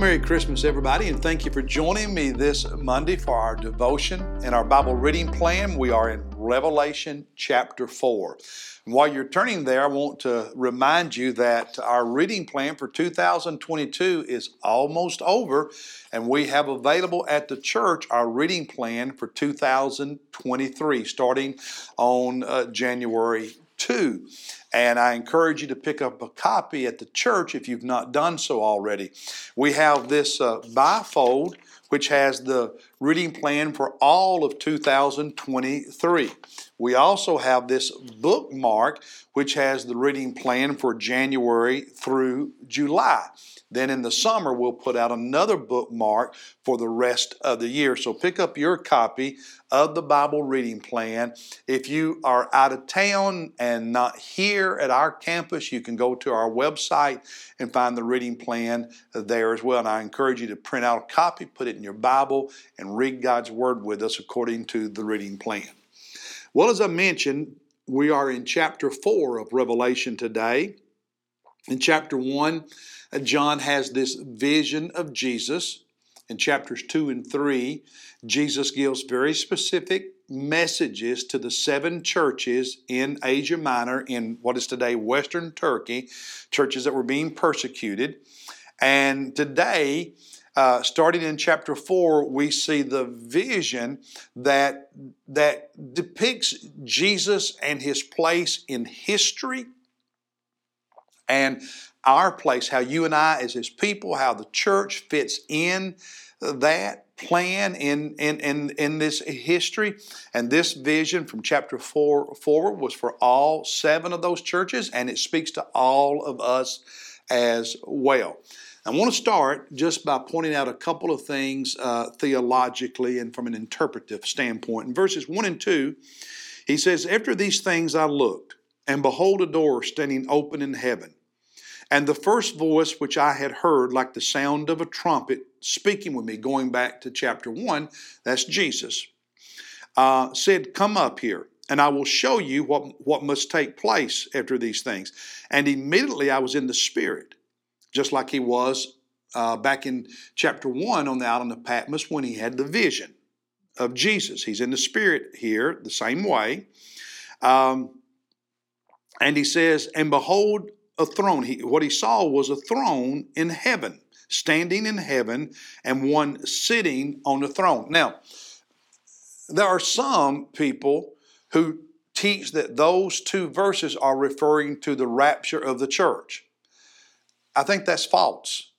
Merry Christmas, everybody, and thank you for joining me this Monday for our devotion and our Bible reading plan. We are in Revelation chapter 4. And while you're turning there, I want to remind you that our reading plan for 2022 is almost over, and we have available at the church our reading plan for 2023, starting on January 2. And I encourage you to pick up a copy at the church if you've not done so already. We have this bifold, which has the reading plan for all of 2023. We also have this bookmark, which has the reading plan for January through July. Then in the summer, we'll put out another bookmark for the rest of the year. So pick up your copy of the Bible reading plan. If you are out of town and not here at our campus, you can go to our website and find the reading plan there as well. And I encourage you to print out a copy, put it in your Bible, and read God's Word with us according to the reading plan. Well, as I mentioned, we are in chapter 4 of Revelation today. In chapter 1, John has this vision of Jesus. In chapters 2 and 3, Jesus gives very specific messages to the seven churches in Asia Minor, in what is today Western Turkey, churches that were being persecuted. And today, starting in chapter 4, we see the vision that depicts Jesus and his place in history and our place, how you and I as his people, how the church fits in that plan in this history. And this vision from chapter 4 forward was for all seven of those churches, and it speaks to all of us as well. I want to start just by pointing out a couple of things theologically and from an interpretive standpoint. In verses 1 and 2, he says, "After these things I looked, and behold, a door standing open in heaven. And the first voice which I had heard, like the sound of a trumpet, speaking with me," going back to chapter 1, that's Jesus, said, "Come up here, and I will show you what must take place after these things." And immediately I was in the Spirit, just like he was back in chapter 1 on the island of Patmos when he had the vision of Jesus. He's in the Spirit here the same way. And he says, "And behold, a throne." What he saw was a throne in heaven, standing in heaven, and one sitting on the throne. Now, there are some people who teach that those two verses are referring to the rapture of the church. I think that's false.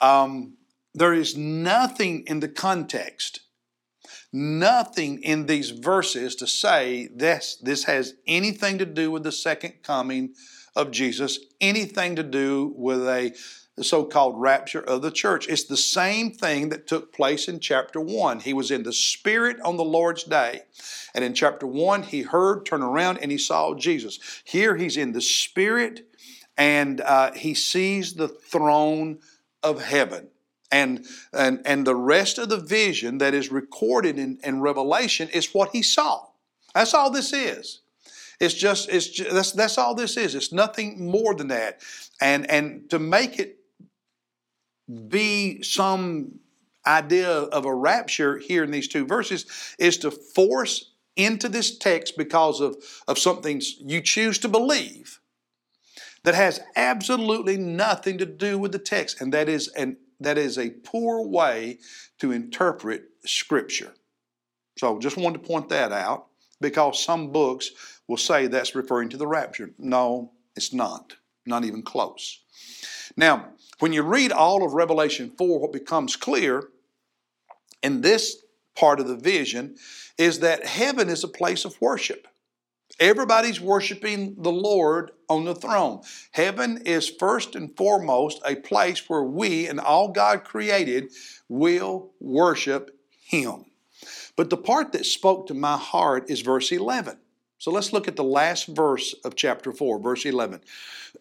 There is nothing in the context, nothing in these verses to say this has anything to do with the second coming of Jesus, anything to do with a so-called rapture of the church. It's the same thing that took place in chapter 1. He was in the Spirit on the Lord's day. And in chapter 1, he heard, turned around, and he saw Jesus. Here he's in the Spirit, and he sees the throne of heaven. And the rest of the vision that is recorded in Revelation is what he saw. That's all this is. It's just that's all this is. It's nothing more than that. And to make it be some idea of a rapture here in these two verses is to force into this text, because of something you choose to believe that has absolutely nothing to do with the text. And that is a poor way to interpret Scripture. So just wanted to point that out, because some books will say that's referring to the rapture. No, it's not. Not even close. Now, when you read all of Revelation 4, what becomes clear in this part of the vision is that heaven is a place of worship. Everybody's worshiping the Lord on the throne. Heaven is first and foremost a place where we and all God created will worship Him. But the part that spoke to my heart is verse 11. So let's look at the last verse of chapter 4, verse 11.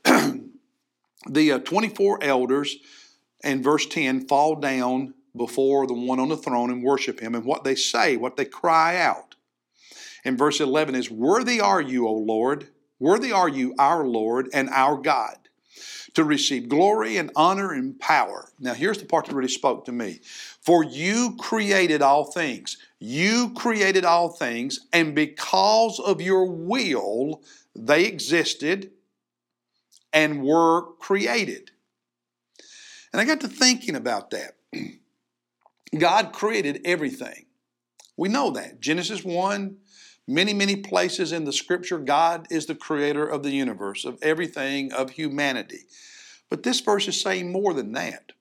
The 24 elders in verse 10 fall down before the one on the throne and worship him. And what they say, what they cry out in verse 11 is, "Worthy are you, O Lord, worthy are you, our Lord and our God, to receive glory and honor and power. Now here's the part that really spoke to me. For you created all things. You created all things, and because of your will, they existed and were created. And I got to thinking about that. God created everything. We know that. Genesis 1, many, many places in the scripture, God is the creator of the universe, of everything, of humanity. But this verse is saying more than that.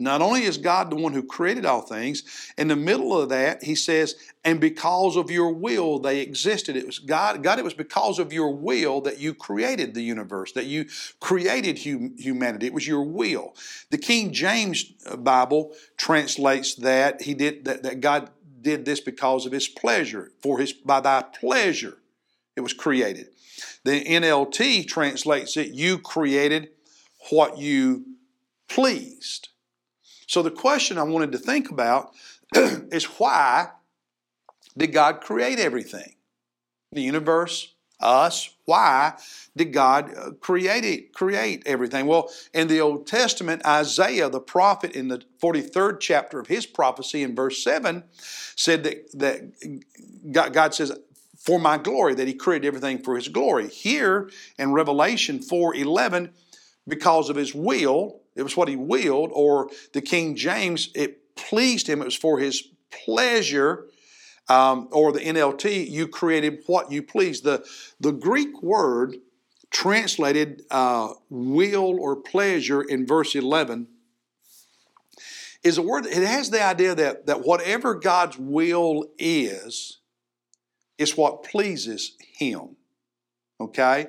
Not only is God the one who created all things, in the middle of that, he says, and because of your will, they existed. It was God, it was because of your will that you created the universe, that you created humanity. It was your will. The King James Bible translates that he did that God did this because of his pleasure, by thy pleasure it was created. The NLT translates it, you created what you pleased. So the question I wanted to think about is, why did God create everything? The universe, us, why did God create everything? Well, in the Old Testament, Isaiah, the prophet, in the 43rd chapter of his prophecy in verse 7, said that God says, for my glory, that he created everything for his glory. Here in Revelation 4:11, because of his will, it was what he willed, or the King James, it pleased him. It was for his pleasure, or the NLT, you created what you pleased. The Greek word translated will or pleasure in verse 11 is a word, it has the idea that whatever God's will is what pleases him. Okay?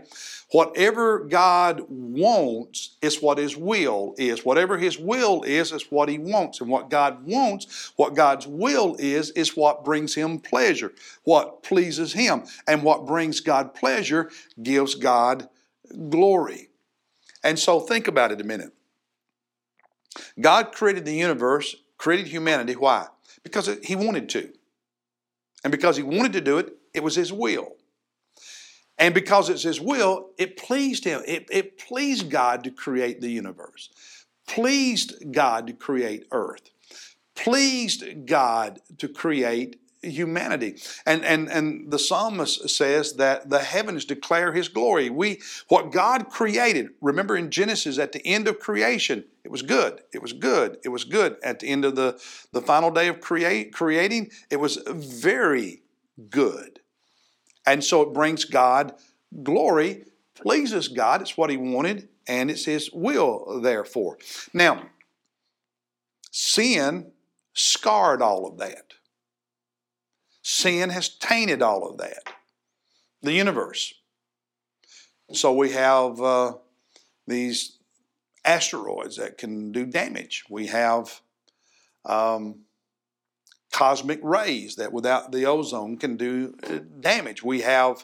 Whatever God wants is what his will is. Whatever his will is what he wants. And what God wants, what God's will is what brings him pleasure, what pleases him. And what brings God pleasure gives God glory. And so think about it a minute. God created the universe, created humanity. Why? Because he wanted to. And because he wanted to do it, it was his will. And because it's his will, it pleased him. It pleased God to create the universe. Pleased God to create earth. Pleased God to create humanity. And the psalmist says that the heavens declare his glory. What God created, remember in Genesis at the end of creation, it was good. It was good. It was good. At the end of the final day of creating, it was very good. And so it brings God glory, pleases God. It's what he wanted, and it's his will, therefore. Now, sin scarred all of that. Sin has tainted all of that, the universe. So we have these asteroids that can do damage. We have cosmic rays that without the ozone can do damage. We have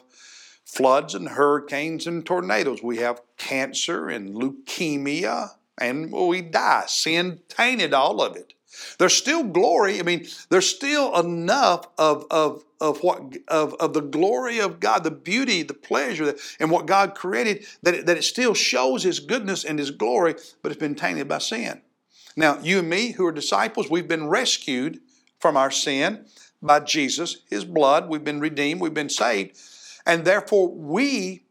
floods and hurricanes and tornadoes. We have cancer and leukemia, and we die. Sin tainted all of it. There's still glory. I mean, there's still enough of the glory of God, the beauty, the pleasure, and what God created that it still shows his goodness and his glory, but it's been tainted by sin. Now, you and me who are disciples, we've been rescued from our sin by Jesus, his blood. We've been redeemed, we've been saved, and therefore we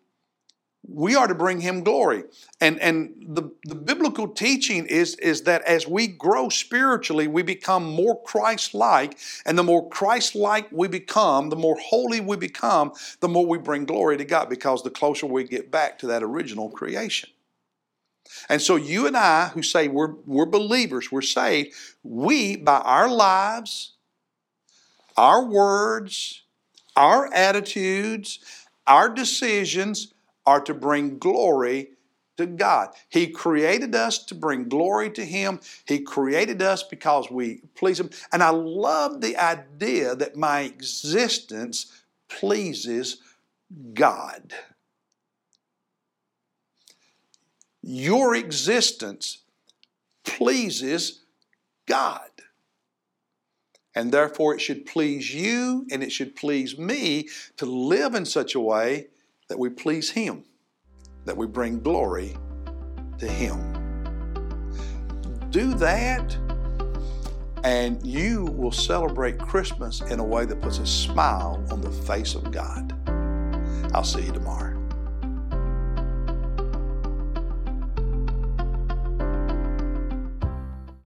are to bring him glory. And the biblical teaching is that as we grow spiritually, we become more Christ-like, and the more Christ-like we become, the more holy we become, the more we bring glory to God, because the closer we get back to that original creation. And so you and I who say we're believers, we're saved, we, by our lives, our words, our attitudes, our decisions, are to bring glory to God. He created us to bring glory to him. He created us because we please him. And I love the idea that my existence pleases God. Your existence pleases God. And therefore it should please you and it should please me to live in such a way that we please him, that we bring glory to Him. Do that, and you will celebrate Christmas in a way that puts a smile on the face of God. I'll see you tomorrow.